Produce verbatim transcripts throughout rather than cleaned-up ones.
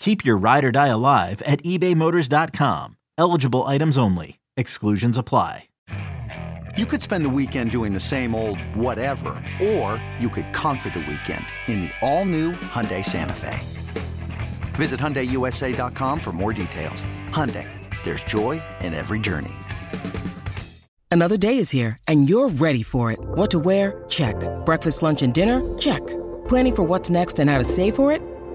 Keep your ride or die alive at ebay motors dot com. Eligible items only. Exclusions apply. You could spend the weekend doing the same old whatever, or you could conquer the weekend in the all-new Hyundai Santa Fe. Visit Hyundai U S A dot com for more details. Hyundai, there's joy in every journey. Another day is here, and you're ready for it. What to wear? Check. Breakfast, lunch, and dinner? Check. Planning for what's next and how to save for it?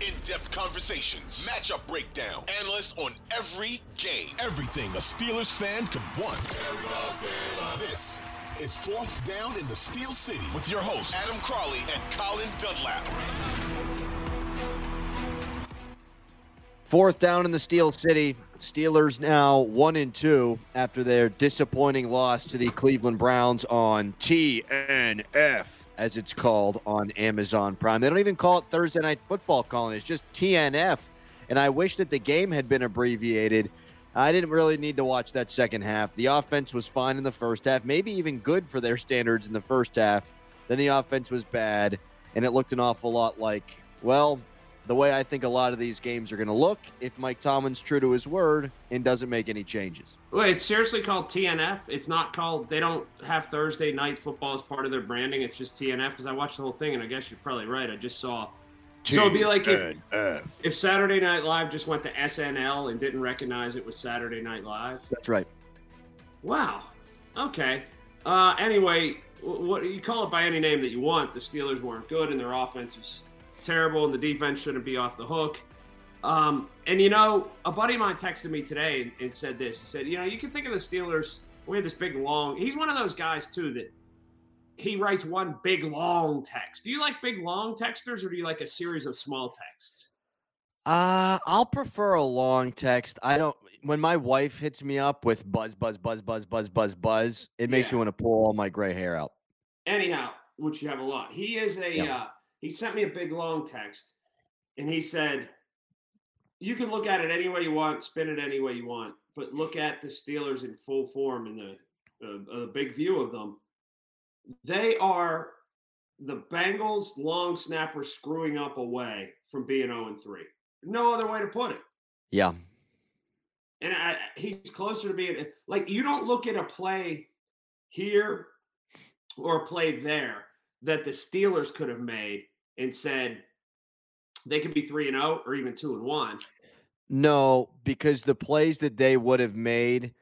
In-depth conversations, matchup breakdown, analysts on every game, everything a Steelers fan could want. This is Fourth Down in the Steel City with your hosts Adam Crawley and Colin Dunlap. Fourth Down in the Steel City. Steelers now one and two after their disappointing loss to the Cleveland Browns on T N F, as it's called on Amazon Prime. They don't even call it Thursday Night Football, Colin. It's just T N F, and I wish that the game had been abbreviated. I didn't really need to watch that second half. The offense was fine in the first half, maybe even good for their standards in the first half. Then the offense was bad, and it looked an awful lot like, well, the way I think a lot of these games are going to look if Mike Tomlin's true to his word and doesn't make any changes. Well, it's seriously called T N F. It's not called, they don't have Thursday Night Football as part of their branding. It's just T N F, because I watched the whole thing, and I guess you're probably right. I just saw. T N F. So it'd be like if, if Saturday Night Live just went to S N L and didn't recognize it was Saturday Night Live. That's right. Wow. Okay. Uh, anyway, what you call it by any name that you want. The Steelers weren't good, and their offense was terrible, and the defense shouldn't be off the hook. Um, and, you know, a buddy of mine texted me today and, and said this. He said, you know, you can think of the Steelers, we had this big, long – he's one of those guys, too, that he writes one big, long text. Do you like big, long texters, or do you like a series of small texts? Uh, I'll prefer a long text. I don't – when my wife hits me up with buzz, buzz, buzz, buzz, buzz, buzz, buzz, it makes yeah. me want to pull all my gray hair out. Anyhow, which you have a lot. He is a yeah. – uh, he sent me a big, long text, and he said, you can look at it any way you want, spin it any way you want, but look at the Steelers in full form and the uh, a big view of them. They are the Bengals long snapper screwing up away from being oh and three. No other way to put it. Yeah. And I, he's closer to being – like, you don't look at a play here or a play there that the Steelers could have made and said they could be three and oh or even two and one. No, because the plays that they would have made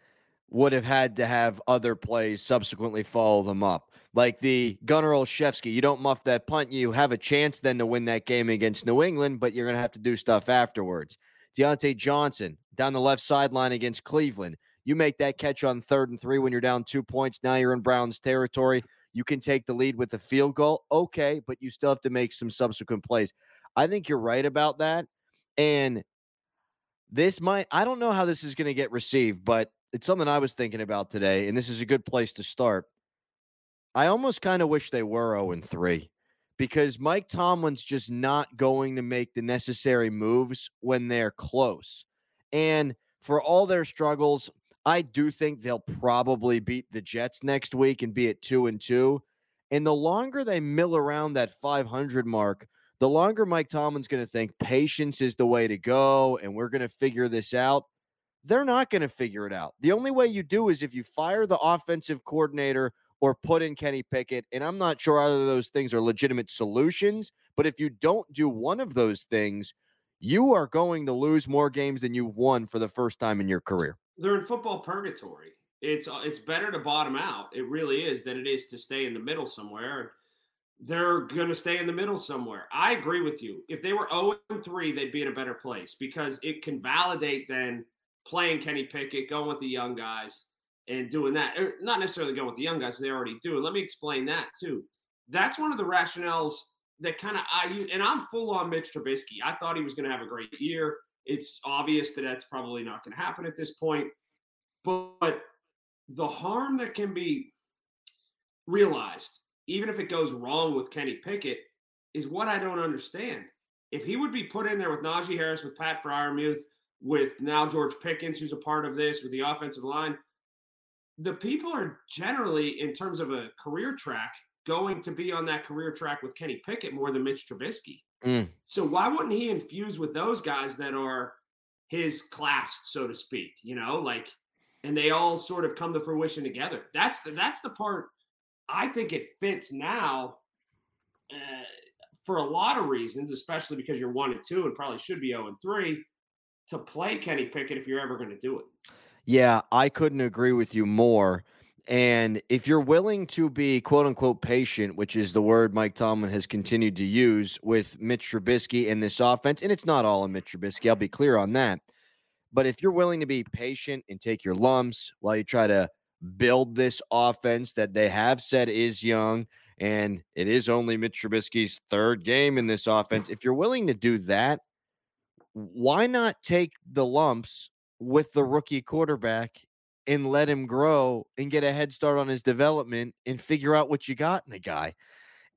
would have had to have other plays subsequently follow them up. Like the Gunner Olszewski, you don't muff that punt. You have a chance then to win that game against New England, but you're going to have to do stuff afterwards. Deontay Johnson down the left sideline against Cleveland. You make that catch on third and three when you're down two points. Now you're in Browns territory. You can take the lead with a field goal. Okay, but you still have to make some subsequent plays. I think you're right about that. And this might, I don't know how this is going to get received, but it's something I was thinking about today, and this is a good place to start. I almost kind of wish they were oh and three because Mike Tomlin's just not going to make the necessary moves when they're close. And for all their struggles, I do think they'll probably beat the Jets next week and be at two and two. And the longer they mill around that five hundred mark, the longer Mike Tomlin's going to think patience is the way to go and we're going to figure this out, they're not going to figure it out. The only way you do is if you fire the offensive coordinator or put in Kenny Pickett, and I'm not sure either of those things are legitimate solutions, but if you don't do one of those things, you are going to lose more games than you've won for the first time in your career. They're in football purgatory. It's it's better to bottom out. It really is than it is to stay in the middle somewhere. They're going to stay in the middle somewhere. I agree with you. If they were oh and three, they'd be in a better place because it can validate then playing Kenny Pickett, going with the young guys, and doing that. Or not necessarily going with the young guys. They already do. And let me explain that too. That's one of the rationales that kind of I use. And I'm full on Mitch Trubisky. I thought he was going to have a great year. It's obvious that that's probably not going to happen at this point. But the harm that can be realized, even if it goes wrong with Kenny Pickett, is what I don't understand. If he would be put in there with Najee Harris, with Pat Freiermuth, with now George Pickens, who's a part of this, with the offensive line, the people are generally, in terms of a career track, going to be on that career track with Kenny Pickett more than Mitch Trubisky. Mm. So why wouldn't he infuse with those guys that are his class, so to speak, you know, like, and they all sort of come to fruition together. That's the, that's the part I think it fits now uh, for a lot of reasons, especially because you're one and two and probably should be zero and three to play Kenny Pickett if you're ever going to do it. Yeah, I couldn't agree with you more. And if you're willing to be, quote unquote, patient, which is the word Mike Tomlin has continued to use with Mitch Trubisky in this offense, and it's not all on Mitch Trubisky, I'll be clear on that. But if you're willing to be patient and take your lumps while you try to build this offense that they have said is young, and it is only Mitch Trubisky's third game in this offense, if you're willing to do that, why not take the lumps with the rookie quarterback and let him grow and get a head start on his development and figure out what you got in the guy?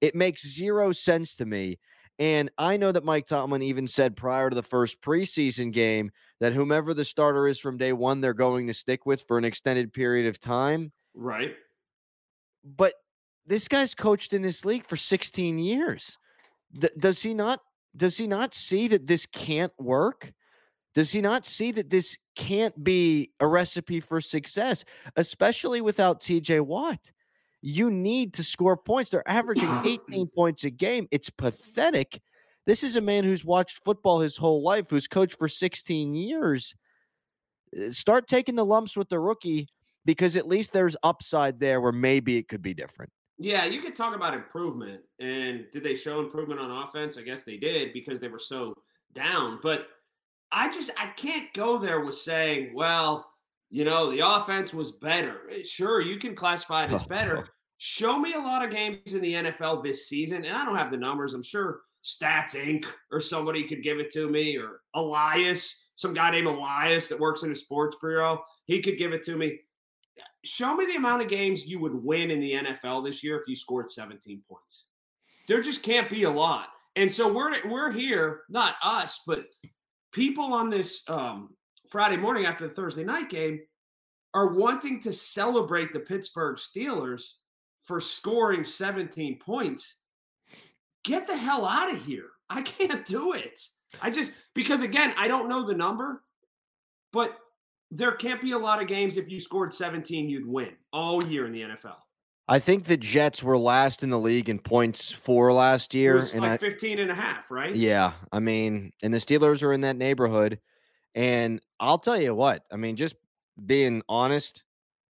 It makes zero sense to me. And I know that Mike Tomlin even said prior to the first preseason game that whomever the starter is from day one, they're going to stick with for an extended period of time. Right. But this guy's coached in this league for sixteen years. Th- does he not, does he not see that this can't work? Does he not see that this can't be a recipe for success, especially without T J Watt? You need to score points. They're averaging eighteen points a game. It's pathetic. This is a man who's watched football his whole life, who's coached for sixteen years. Start taking the lumps with the rookie because at least there's upside there where maybe it could be different. Yeah, you could talk about improvement. And did they show improvement on offense? I guess they did because they were so down. But I just I can't go there with saying, well, you know, the offense was better. Sure, you can classify it as better. Show me a lot of games in the N F L this season, and I don't have the numbers. I'm sure Stats Incorporated or somebody could give it to me, or Elias, some guy named Elias that works in a sports bureau, he could give it to me. Show me the amount of games you would win in the N F L this year if you scored seventeen points. There just can't be a lot. And so we're we're here, not us, but people on this um, Friday morning after the Thursday night game are wanting to celebrate the Pittsburgh Steelers for scoring seventeen points. Get the hell out of here. I can't do it. I just, because again, I don't know the number, but there can't be a lot of games if you scored seventeen, you'd win all year in the N F L. I think the Jets were last in the league in points for last year. It was and like I, fifteen and a half, right? Yeah. I mean, and the Steelers are in that neighborhood. And I'll tell you what, I mean, just being honest,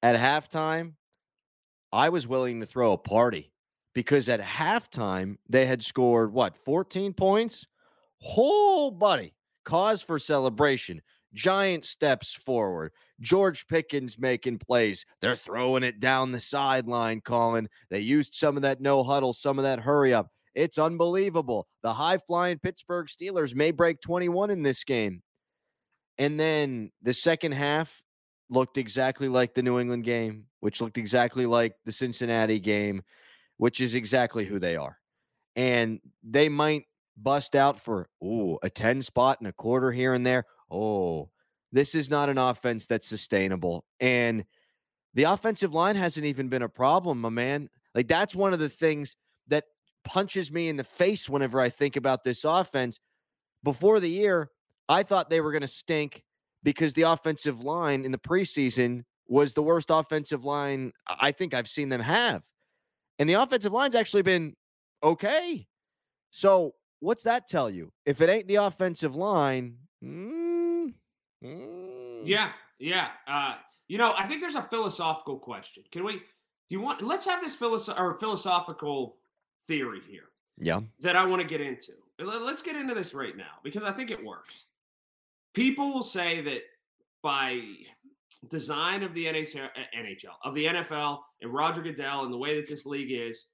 at halftime, I was willing to throw a party because at halftime, they had scored, what, fourteen points? Whole buddy, cause for celebration. Giant steps forward. George Pickens making plays. They're throwing it down the sideline, Colin. They used some of that no huddle, some of that hurry up. It's unbelievable. The high-flying Pittsburgh Steelers may break twenty-one in this game. And then the second half looked exactly like the New England game, which looked exactly like the Cincinnati game, which is exactly who they are. And they might bust out for, ooh, a ten spot and a quarter here and there. Oh, this is not an offense that's sustainable. And the offensive line hasn't even been a problem, my man. Like, that's one of the things that punches me in the face whenever I think about this offense. Before the year, I thought they were going to stink because the offensive line in the preseason was the worst offensive line I think I've seen them have. And the offensive line's actually been okay. So what's that tell you? If it ain't the offensive line, mm, mm. yeah, yeah. Uh, you know, I think there's a philosophical question. Can we? Do you want? Let's have this philosoph- or philosophical theory here. Yeah. That I want to get into. Let's get into this right now because I think it works. People will say that by design of the N H L, N H L, of the N F L and Roger Goodell and the way that this league is,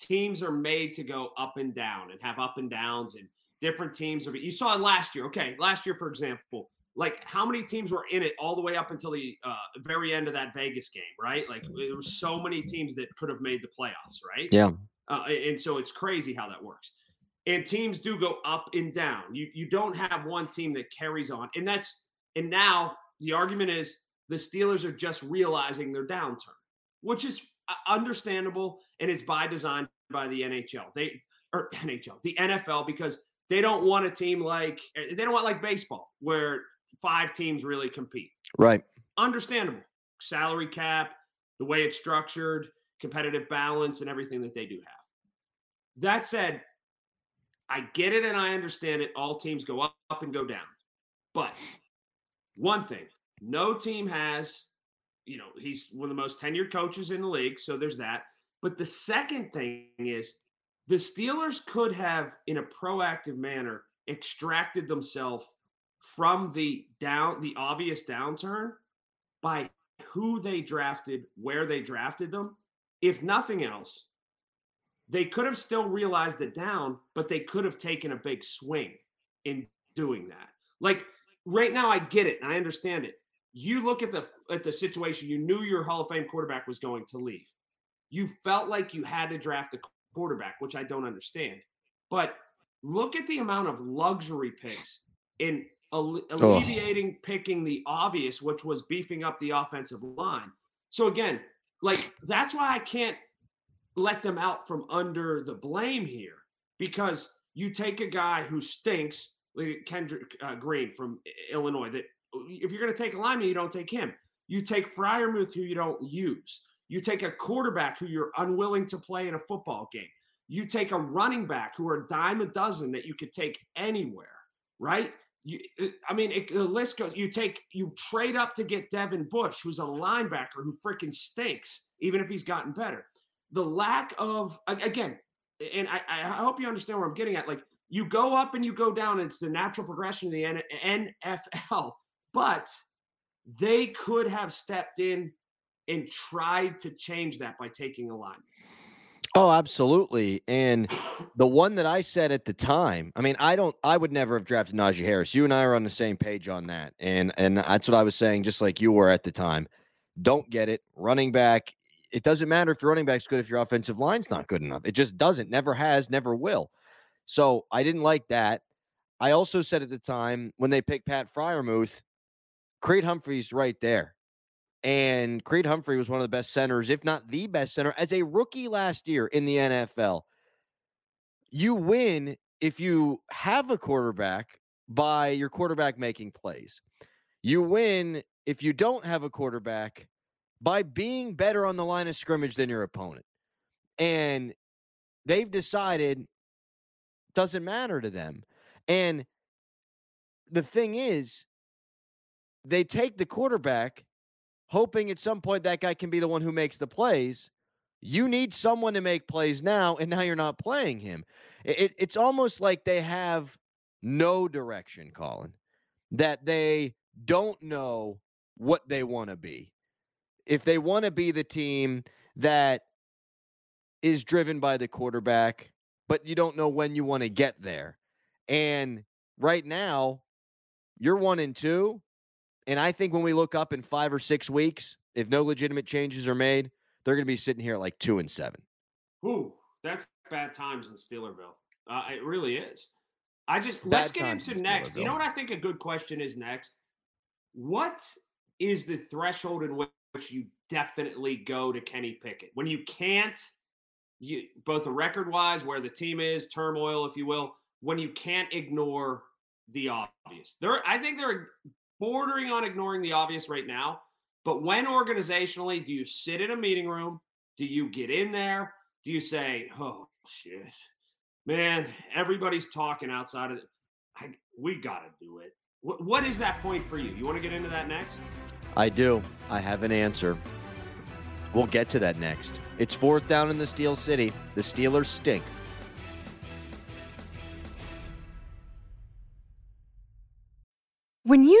teams are made to go up and down and have up and downs, and different teams are, you saw it last year. Okay. Last year, for example, like how many teams were in it all the way up until the uh, very end of that Vegas game, right? Like there were so many teams that could have made the playoffs, right? Yeah. Uh, and so it's crazy how that works. And teams do go up and down. You you don't have one team that carries on. And that's and now the argument is the Steelers are just realizing their downturn, which is understandable, and it's by design by the N H L. They or N H L, the N F L, because they don't want a team like they don't want like baseball where five teams really compete. Right. Understandable. Salary cap, the way it's structured, competitive balance, and everything that they do have. That said, I get it and I understand it. All teams go up and go down. But one thing, no team has, you know, he's one of the most tenured coaches in the league, so there's that. But the second thing is the Steelers could have, in a proactive manner, extracted themselves from the down, the obvious downturn by who they drafted, where they drafted them. If nothing else, they could have still realized it down, but they could have taken a big swing in doing that. Like right now, I get it and I understand it. You look at the at the situation, you knew your Hall of Fame quarterback was going to leave. You felt like you had to draft a quarterback, which I don't understand. But look at the amount of luxury picks in alle- alleviating oh. picking the obvious, which was beefing up the offensive line. So again, like that's why I can't let them out from under the blame here, because you take a guy who stinks, like Kendrick uh, Green from Illinois, that if you're going to take a lineman, you don't take him. You take Freiermuth, who you don't use. You take a quarterback who you're unwilling to play in a football game. You take a running back who are a dime a dozen that you could take anywhere, right? You, I mean, it, the list goes, you take, you trade up to get Devin Bush, who's a linebacker who freaking stinks, even if he's gotten better. The lack of, again, and I, I hope you understand where I'm getting at. Like you go up and you go down. It's the natural progression of the N F L, but they could have stepped in and tried to change that by taking a line. Oh, absolutely. And the one that I said at the time, I mean, I don't, I would never have drafted Najee Harris. You and I are on the same page on that. And, and that's what I was saying, just like you were at the time. Don't get it. Running back. It doesn't matter if your running back's good if your offensive line's not good enough. It just doesn't. Never has, never will. So I didn't like that. I also said at the time when they picked Pat Freiermuth, Creed Humphrey's right there. And Creed Humphrey was one of the best centers, if not the best center, as a rookie last year in the N F L. You win if you have a quarterback by your quarterback making plays. You win if you don't have a quarterback by being better on the line of scrimmage than your opponent. And they've decided doesn't matter to them. And the thing is, they take the quarterback hoping at some point that guy can be the one who makes the plays. You need someone to make plays now, and now you're not playing him. It, it's almost like they have no direction, Colin, that they don't know what they want to be. If they want to be the team that is driven by the quarterback, but you don't know when you want to get there. And right now, you're one and two. And I think when we look up in five or six weeks, if no legitimate changes are made, they're going to be sitting here at like two and seven. Ooh, that's bad times in Steelerville. Uh, it really is. I just, bad let's get into next. You know what I think a good question is next? What is the threshold in which you definitely go to Kenny Pickett? When you can't you, both the record-wise, where the team is, turmoil, if you will, when you can't ignore the obvious. There, I think they're bordering on ignoring the obvious right now. But when organizationally, do you sit in a meeting room? Do you get in there? Do you say, oh, shit, man, everybody's talking outside of it. I, we got to do it. What, what is that point for you? You want to get into that next? I do. I have an answer. We'll get to that next. It's fourth down in the Steel City. The Steelers stink. When you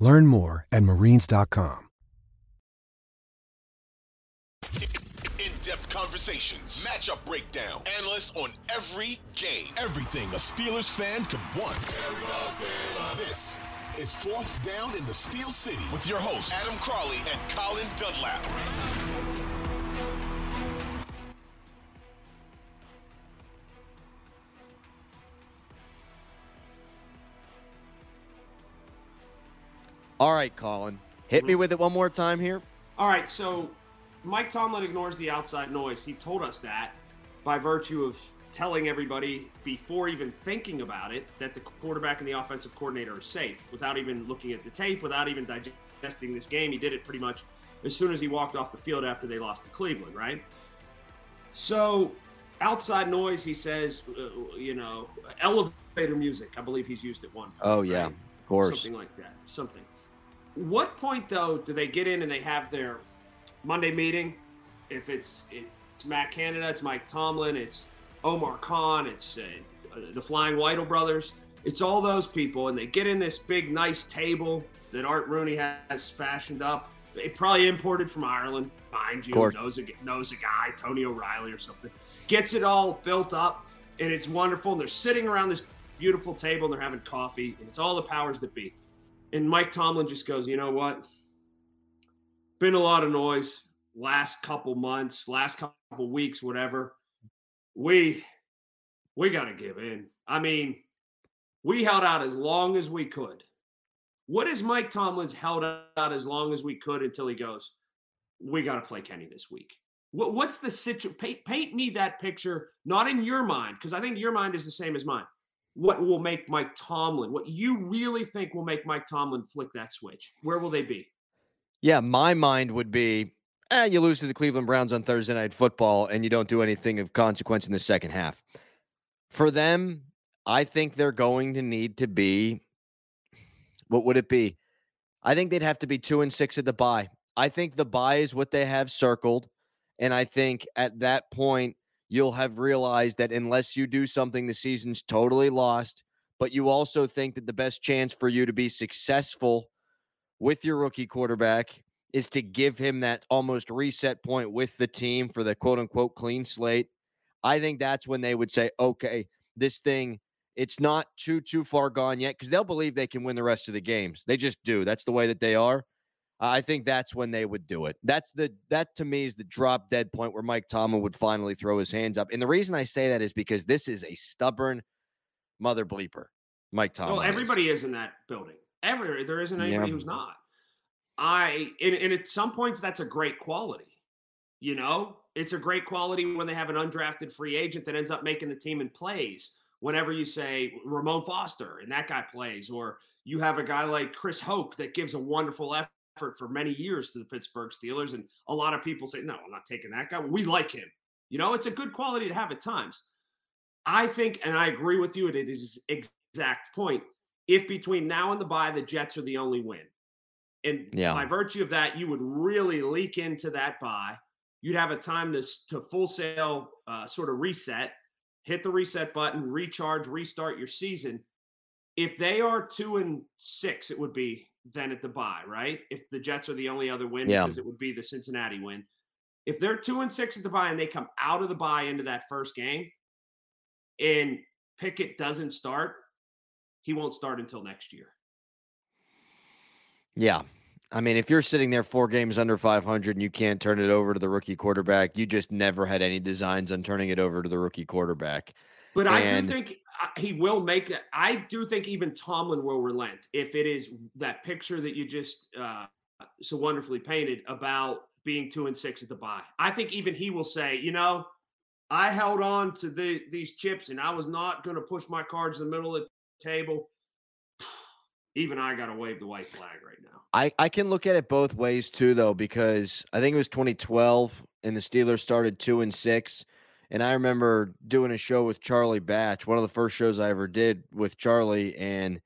Learn more at marines dot com. In-depth conversations, matchup breakdown, analysts on every game, everything a Steelers fan could want. This is Fourth Down in the Steel City with your hosts, Adam Crawley and Colin Dunlap. All right, Colin, hit me with it one more time here. All right, so Mike Tomlin ignores the outside noise. He told us that by virtue of telling everybody before even thinking about it that the quarterback and the offensive coordinator are safe without even looking at the tape, without even digesting this game. He did it pretty much as soon as he walked off the field after they lost to Cleveland, right? So outside noise, he says, uh, you know, elevator music. I believe he's used it one time. Oh, yeah, right? Of course. Something like that, something. What point, though, do they get in and they have their Monday meeting? If it's it's Matt Canada, it's Mike Tomlin, it's Omar Khan, it's uh, the Flying Weidel brothers. It's all those people, and they get in this big, nice table that Art Rooney has fashioned up. They probably imported from Ireland, mind you, knows a, knows a guy, Tony O'Reilly or something. Gets it all built up, and it's wonderful. And they're sitting around this beautiful table, and they're having coffee, and it's all the powers that be. And Mike Tomlin just goes, you know what? Been a lot of noise last couple months, last couple weeks, whatever. We we got to give in. I mean, we held out as long as we could. What is Mike Tomlin's held out as long as we could until he goes, we got to play Kenny this week? What, what's the situation? Paint, paint me that picture, not in your mind, because I think your mind is the same as mine. What will make Mike Tomlin, what you really think will make Mike Tomlin flick that switch? Where will they be? Yeah, my mind would be, eh, you lose to the Cleveland Browns on Thursday Night Football and you don't do anything of consequence in the second half. For them, I think they're going to need to be, what would it be? I think they'd have to be two and six at the bye. I think the bye is what they have circled. And I think at that point, you'll have realized that unless you do something, the season's totally lost. But you also think that the best chance for you to be successful with your rookie quarterback is to give him that almost reset point with the team for the quote-unquote clean slate. I think that's when they would say, okay, this thing, it's not too, too far gone yet, because they'll believe they can win the rest of the games. They just do. That's the way that they are. I think that's when they would do it. That's the that to me is the drop dead point where Mike Tomlin would finally throw his hands up. And the reason I say that is because this is a stubborn mother bleeper, Mike Tomlin. Well, everybody is, is in that building. Every there isn't anybody yeah. who's not. I and, and at some points that's a great quality. You know, it's a great quality when they have an undrafted free agent that ends up making the team and plays. Whenever you say Ramon Foster and that guy plays, or you have a guy like Chris Hoke that gives a wonderful effort For, for many years to the Pittsburgh Steelers, and a lot of people say, no, I'm not taking that guy. We like him. You know, it's a good quality to have at times. I think, and I agree with you at his exact point, if between now and the bye, the Jets are the only win. And yeah. by virtue of that, you would really leak into that bye. You'd have a time to, to full sail, uh, sort of reset, hit the reset button, recharge, restart your season. If they are two and six, it would be then at the bye, right? If the Jets are the only other win, yeah. because it would be the Cincinnati win. If they're two and six at the bye and they come out of the bye into that first game and Pickett doesn't start, he won't start until next year. Yeah. I mean, if you're sitting there four games under five hundred and you can't turn it over to the rookie quarterback, you just never had any designs on turning it over to the rookie quarterback. But and I do think he will make that. I do think even Tomlin will relent if it is that picture that you just uh, so wonderfully painted about being two and six at the bye. I think even he will say, you know, I held on to the, these chips and I was not going to push my cards in the middle of the table. Even I got to wave the white flag right now. I, I can look at it both ways too, though, because I think it was twenty twelve and the Steelers started two and six. And I remember doing a show with Charlie Batch, one of the first shows I ever did with Charlie. And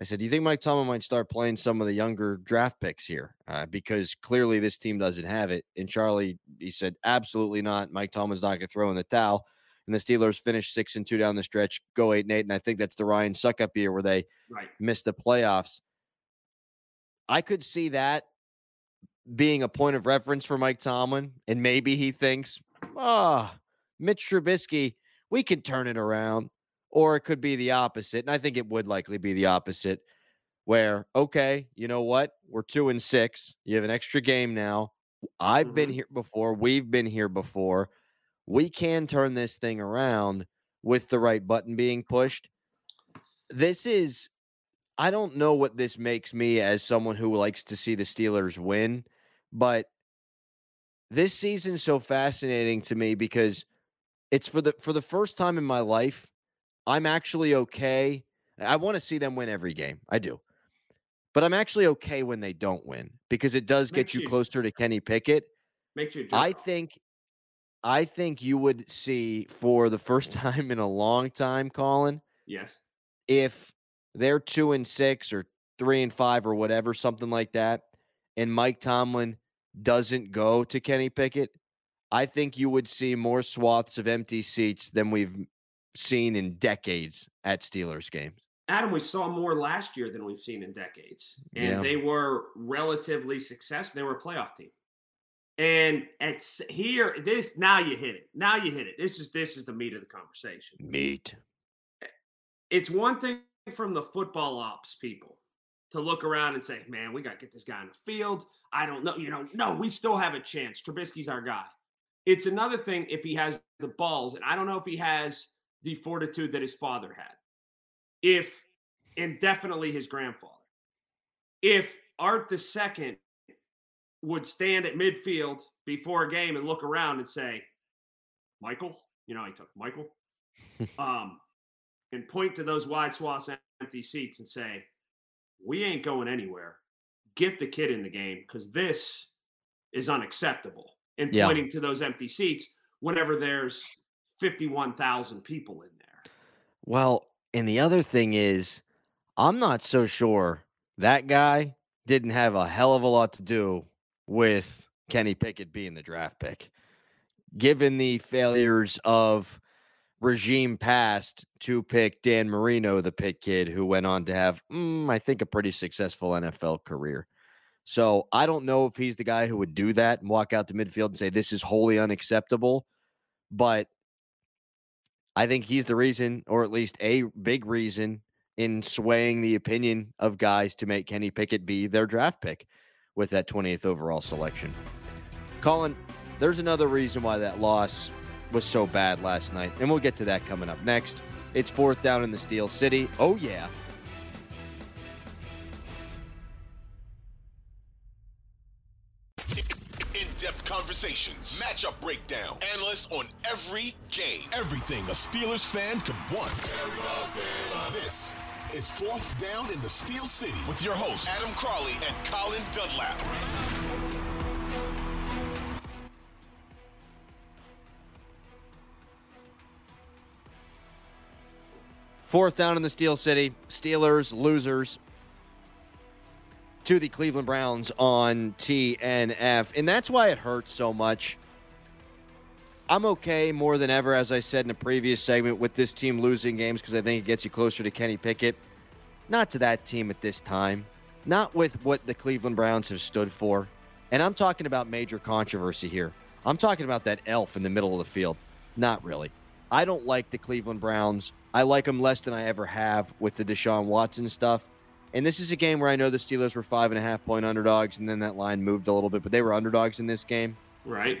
I said, do you think Mike Tomlin might start playing some of the younger draft picks here? Uh, because clearly this team doesn't have it. And Charlie, he said, absolutely not. Mike Tomlin's not going to throw in the towel. And the Steelers finished six and two down the stretch, go eight and eight. And I think that's the Ryan Suckup year where they right. missed the playoffs. I could see that being a point of reference for Mike Tomlin. And maybe he thinks, ah, oh, Mitch Trubisky, we can turn it around. Or it could be the opposite. And I think it would likely be the opposite where, okay, you know what? We're two and six. You have an extra game now. I've mm-hmm. been here before. We've been here before. We can turn this thing around with the right button being pushed. This is, I don't know what this makes me as someone who likes to see the Steelers win, but this season's so fascinating to me because it's for the, for the first time in my life, I'm actually okay. I want to see them win every game. I do. But I'm actually okay when they don't win because it does get you closer to Kenny Pickett. Makes you I think I think you would see for the first time in a long time, Colin. Yes. If they're two and six or three and five or whatever, something like that, and Mike Tomlin doesn't go to Kenny Pickett, I think you would see more swaths of empty seats than we've seen in decades at Steelers games. Adam, we saw more last year than we've seen in decades. And yeah. they were relatively successful. They were a playoff team. And at here, this now you hit it. Now you hit it. This is this is the meat of the conversation. Meat. It's one thing from the football ops people to look around and say, man, we got to get this guy in the field. I don't know. You know, no, we still have a chance. Trubisky's our guy. It's another thing if he has the balls, and I don't know if he has the fortitude that his father had, if, and definitely his grandfather. If Art the Second would stand at midfield before a game and look around and say, Michael, you know, I took Michael, um, and point to those wide swaths empty seats and say, we ain't going anywhere. Get the kid in the game because this is unacceptable. And yeah. pointing to those empty seats whenever there's fifty-one thousand people in there. Well, and the other thing is, I'm not so sure that guy didn't have a hell of a lot to do with Kenny Pickett being the draft pick. Given the failures of regime past to pick Dan Marino, the Pitt kid, who went on to have, mm, I think, a pretty successful N F L career. So I don't know if he's the guy who would do that and walk out to midfield and say, this is wholly unacceptable. But I think he's the reason, or at least a big reason, in swaying the opinion of guys to make Kenny Pickett be their draft pick with that twenty-eighth overall selection. Colin, there's another reason why that loss was so bad last night, and we'll get to that coming up next. It's fourth down in the Steel City. Oh, yeah. In-depth conversations, matchup breakdown, analysts on every game, everything a Steelers fan could want. This is Fourth Down in the Steel City with your hosts Adam Crawley and Colin Dunlap. Fourth down in the Steel City. Steelers losers to the Cleveland Browns on T N F. And that's why it hurts so much. I'm okay more than ever, as I said in a previous segment, with this team losing games because I think it gets you closer to Kenny Pickett. Not to that team at this time. Not with what the Cleveland Browns have stood for. And I'm talking about major controversy here. I'm talking about that elf in the middle of the field. Not really. I don't like the Cleveland Browns. I like them less than I ever have with the Deshaun Watson stuff. And this is a game where I know the Steelers were five and a half point underdogs, and then that line moved a little bit, but they were underdogs in this game. Right.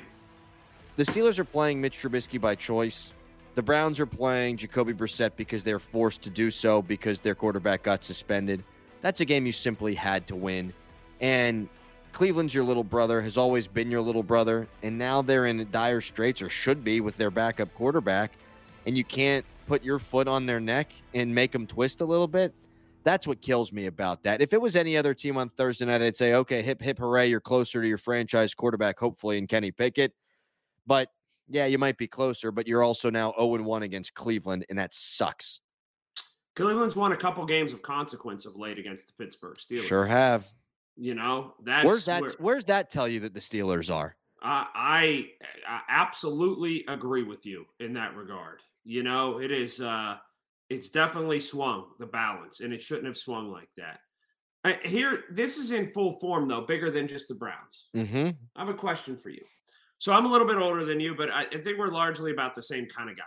The Steelers are playing Mitch Trubisky by choice. The Browns are playing Jacoby Brissett because they're forced to do so because their quarterback got suspended. That's a game you simply had to win. And Cleveland's your little brother, has always been your little brother, and now they're in dire straits, or should be, with their backup quarterback, and you can't put your foot on their neck and make them twist a little bit. That's what kills me about that. If it was any other team on Thursday night, I'd say, okay, hip, hip, hooray, you're closer to your franchise quarterback, hopefully, in Kenny Pickett. But, yeah, you might be closer, but you're also now oh and one against Cleveland, and that sucks. Cleveland's won a couple games of consequence of late against the Pittsburgh Steelers. Sure have. You know, that's where's that, where, where's that tell you that the Steelers are? Uh, I, I absolutely agree with you in that regard. You know, it is, uh, it's definitely swung the balance, and it shouldn't have swung like that. I, here, this is in full form, though, bigger than just the Browns. Mm-hmm. I have a question for you. So I'm a little bit older than you, but I, I think we're largely about the same kind of guy,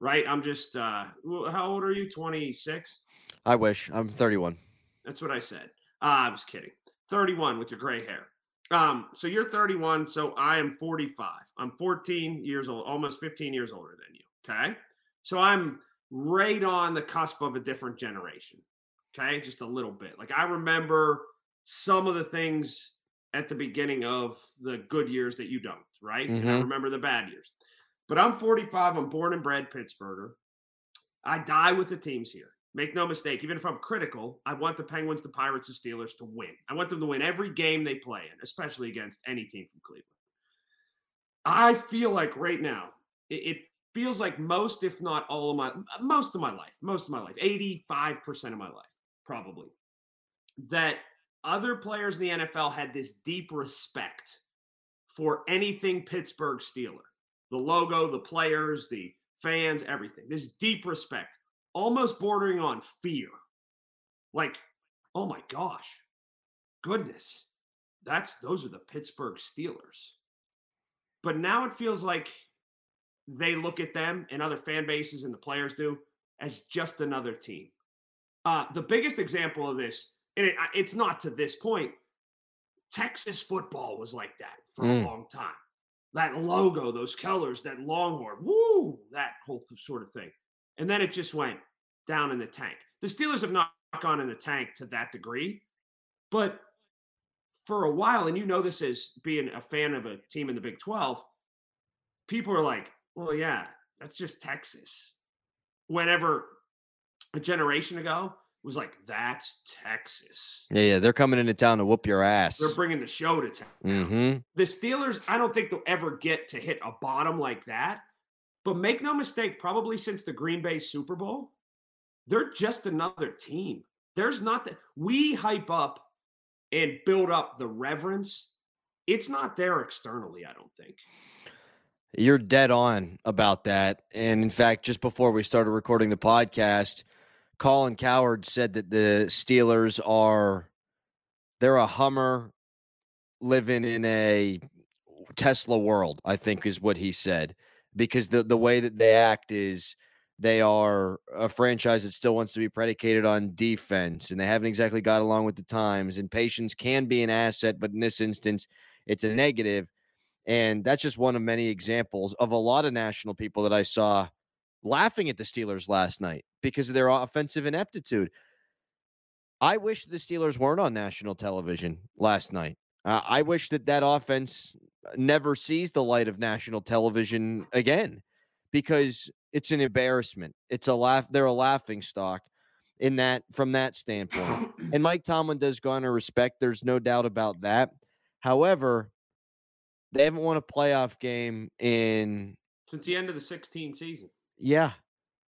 right? I'm just, uh, how old are you? twenty-six? I wish. I'm thirty-one. That's what I said. Uh, I was kidding. thirty-one with your gray hair. Um, so you're thirty-one, so I am forty-five. I'm fourteen years old, almost fifteen years older than you, okay? So I'm right on the cusp of a different generation, okay? Just a little bit. Like, I remember some of the things at the beginning of the good years that you don't, right? Mm-hmm. And I remember the bad years. But I'm forty-five. I'm born and bred Pittsburgher. I die with the teams here. Make no mistake, even if I'm critical, I want the Penguins, the Pirates, and Steelers to win. I want them to win every game they play in, especially against any team from Cleveland. I feel like right now, it feels like most, if not all of my, most of my life, most of my life, eighty-five percent of my life, probably, that other players in the N F L had this deep respect for anything Pittsburgh Steeler. The logo, the players, the fans, everything. This deep respect. Almost bordering on fear. Like, oh my gosh, goodness, that's those are the Pittsburgh Steelers. But now it feels like they look at them and other fan bases and the players do as just another team. Uh, the biggest example of this, and it, it's not to this point, Texas football was like that for mm. a long time. That logo, those colors, that Longhorn, woo, that whole sort of thing. And then it just went down in the tank. The Steelers have not gone in the tank to that degree. But for a while, and you know this as being a fan of a team in the Big twelve, people are like, well, yeah, that's just Texas. Whenever a generation ago it was like, that's Texas. Yeah, yeah, they're coming into town to whoop your ass. They're bringing the show to town. Mm-hmm. The Steelers, I don't think they'll ever get to hit a bottom like that. But make no mistake, probably since the Green Bay Super Bowl, they're just another team. There's not that we hype up and build up the reverence. It's not there externally, I don't think. You're dead on about that. And in fact, just before we started recording the podcast, Colin Cowherd said that the Steelers are, they're a Hummer living in a Tesla world, I think is what he said. Because the, the way that they act is they are a franchise that still wants to be predicated on defense, and they haven't exactly got along with the times, and patience can be an asset, but in this instance, it's a negative. And that's just one of many examples of a lot of national people that I saw laughing at the Steelers last night because of their offensive ineptitude. I wish the Steelers weren't on national television last night. Uh, I wish that that offense never sees the light of national television again, because it's an embarrassment. It's a laugh. They're a laughing stock in that, from that standpoint. And Mike Tomlin does garner respect. There's no doubt about that. However, they haven't won a playoff game in since the end of the sixteen season. Yeah.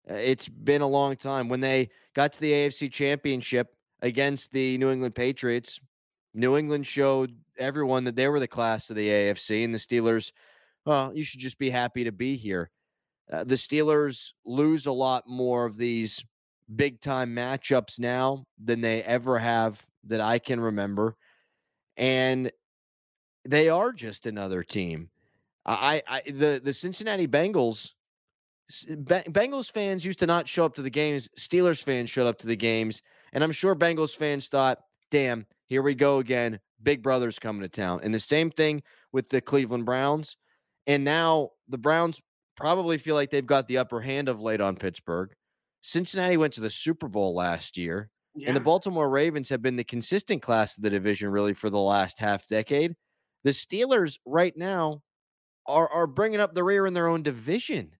It's been a long time. When they got to the A F C Championship against the New England Patriots, New England showed everyone that they were the class of the A F C, and the Steelers, well, you should just be happy to be here. Uh, the Steelers lose a lot more of these big-time matchups now than they ever have that I can remember, and they are just another team. I, I the, the Cincinnati Bengals, Be- Bengals fans used to not show up to the games. Steelers fans showed up to the games, and I'm sure Bengals fans thought, damn, here we go again. Big Brother's coming to town. And the same thing with the Cleveland Browns. And now the Browns probably feel like they've got the upper hand of late on Pittsburgh. Cincinnati went to the Super Bowl last year. Yeah. And the Baltimore Ravens have been the consistent class of the division really for the last half decade. The Steelers right now are, are bringing up the rear in their own division.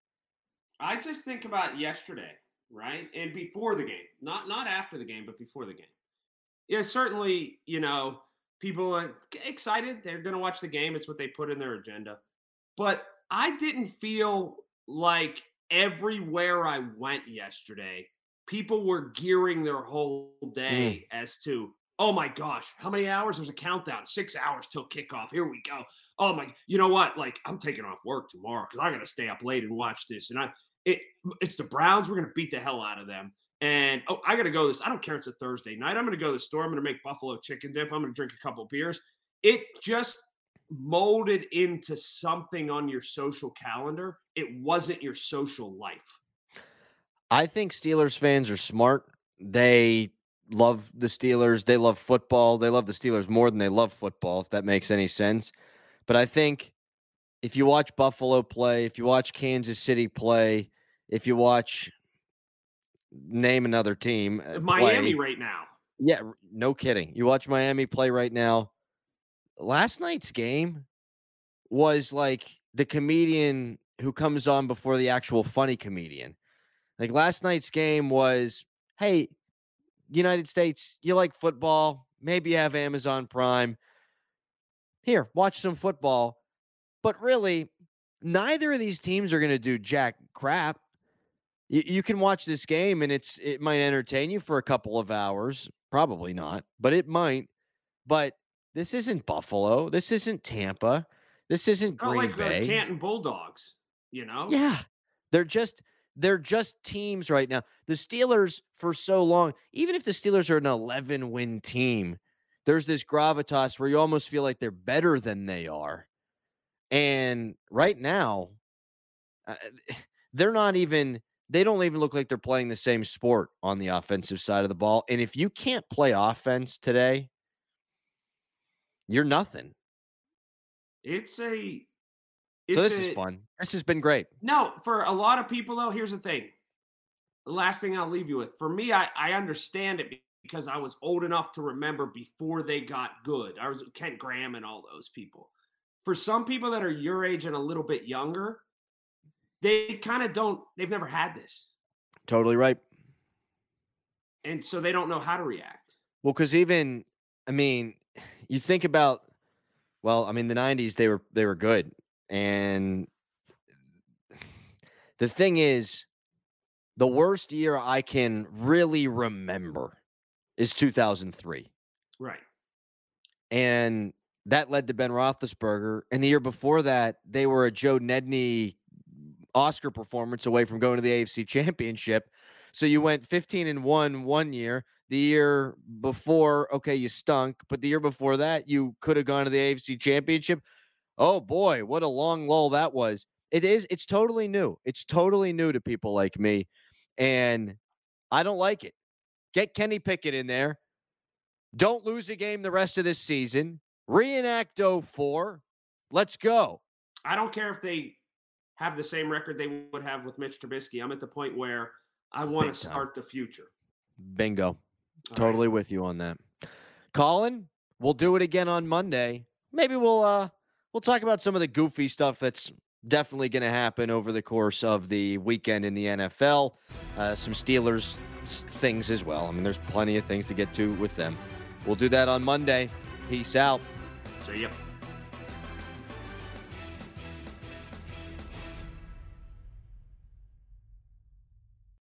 I just think about yesterday, right? And before the game, not, not after the game, but before the game. Yeah, certainly, you know, people are excited. They're going to watch the game. It's what they put in their agenda. But I didn't feel like everywhere I went yesterday, people were gearing their whole day mm. as to, oh my gosh, how many hours? There's a countdown, six hours till kickoff. Here we go. Oh my, you know what? Like, I'm taking off work tomorrow because I got to stay up late and watch this. And I, it, it's the Browns. We're going to beat the hell out of them. And, oh, I got to go this. I don't care. It's a Thursday night. I'm going to go to the store. I'm going to make buffalo chicken dip. I'm going to drink a couple beers. It just molded into something on your social calendar. It wasn't your social life. I think Steelers fans are smart. They love the Steelers. They love football. They love the Steelers more than they love football, if that makes any sense. But I think if you watch Buffalo play, if you watch Kansas City play, if you watch... name another team. Miami play. Right now. Yeah, no kidding. You watch Miami play right now. Last night's game was like the comedian who comes on before the actual funny comedian. Like last night's game was, hey, United States, you like football. Maybe you have Amazon Prime. Here, watch some football. But really, neither of these teams are going to do jack crap. You can watch this game, and it's it might entertain you for a couple of hours. Probably not, but it might. But this isn't Buffalo. This isn't Tampa. This isn't Green Bay. The Canton Bulldogs, you know? Yeah. They're just they're just teams right now. The Steelers, for so long, even if the Steelers are an eleven-win team, there's this gravitas where you almost feel like they're better than they are. And right now, they're not even... they don't even look like they're playing the same sport on the offensive side of the ball. And if you can't play offense today, you're nothing. It's a... It's so this a, is fun. This has been great. No, for a lot of people, though, here's the thing. The last thing I'll leave you with. For me, I, I understand it because I was old enough to remember before they got good. I was Kent Graham and all those people. For some people that are your age and a little bit younger, they kind of don't, they've never had this. Totally right. And so they don't know how to react. Well, because even, I mean, you think about, well, I mean, the nineties, they were, they were good. And the thing is, the worst year I can really remember is two thousand three. Right. And that led to Ben Roethlisberger. And the year before that, they were a Joe Nedney Oscar performance away from going to the A F C Championship. So you went fifteen and one one year. The year before, okay, you stunk, but the year before that, you could have gone to the A F C Championship. Oh boy, what a long lull that was. It is, it's totally new. It's totally new to people like me, and I don't like it. Get Kenny Pickett in there. Don't lose a game the rest of this season. Reenact oh four. Let's go. I don't care if they have the same record they would have with Mitch Trubisky. I'm at the point where I want to start the future. Bingo. Totally with you on that. Colin, we'll do it again on Monday. Maybe we'll uh, we'll talk about some of the goofy stuff that's definitely going to happen over the course of the weekend in the N F L. Uh, some Steelers things as well. I mean, there's plenty of things to get to with them. We'll do that on Monday. Peace out. See ya.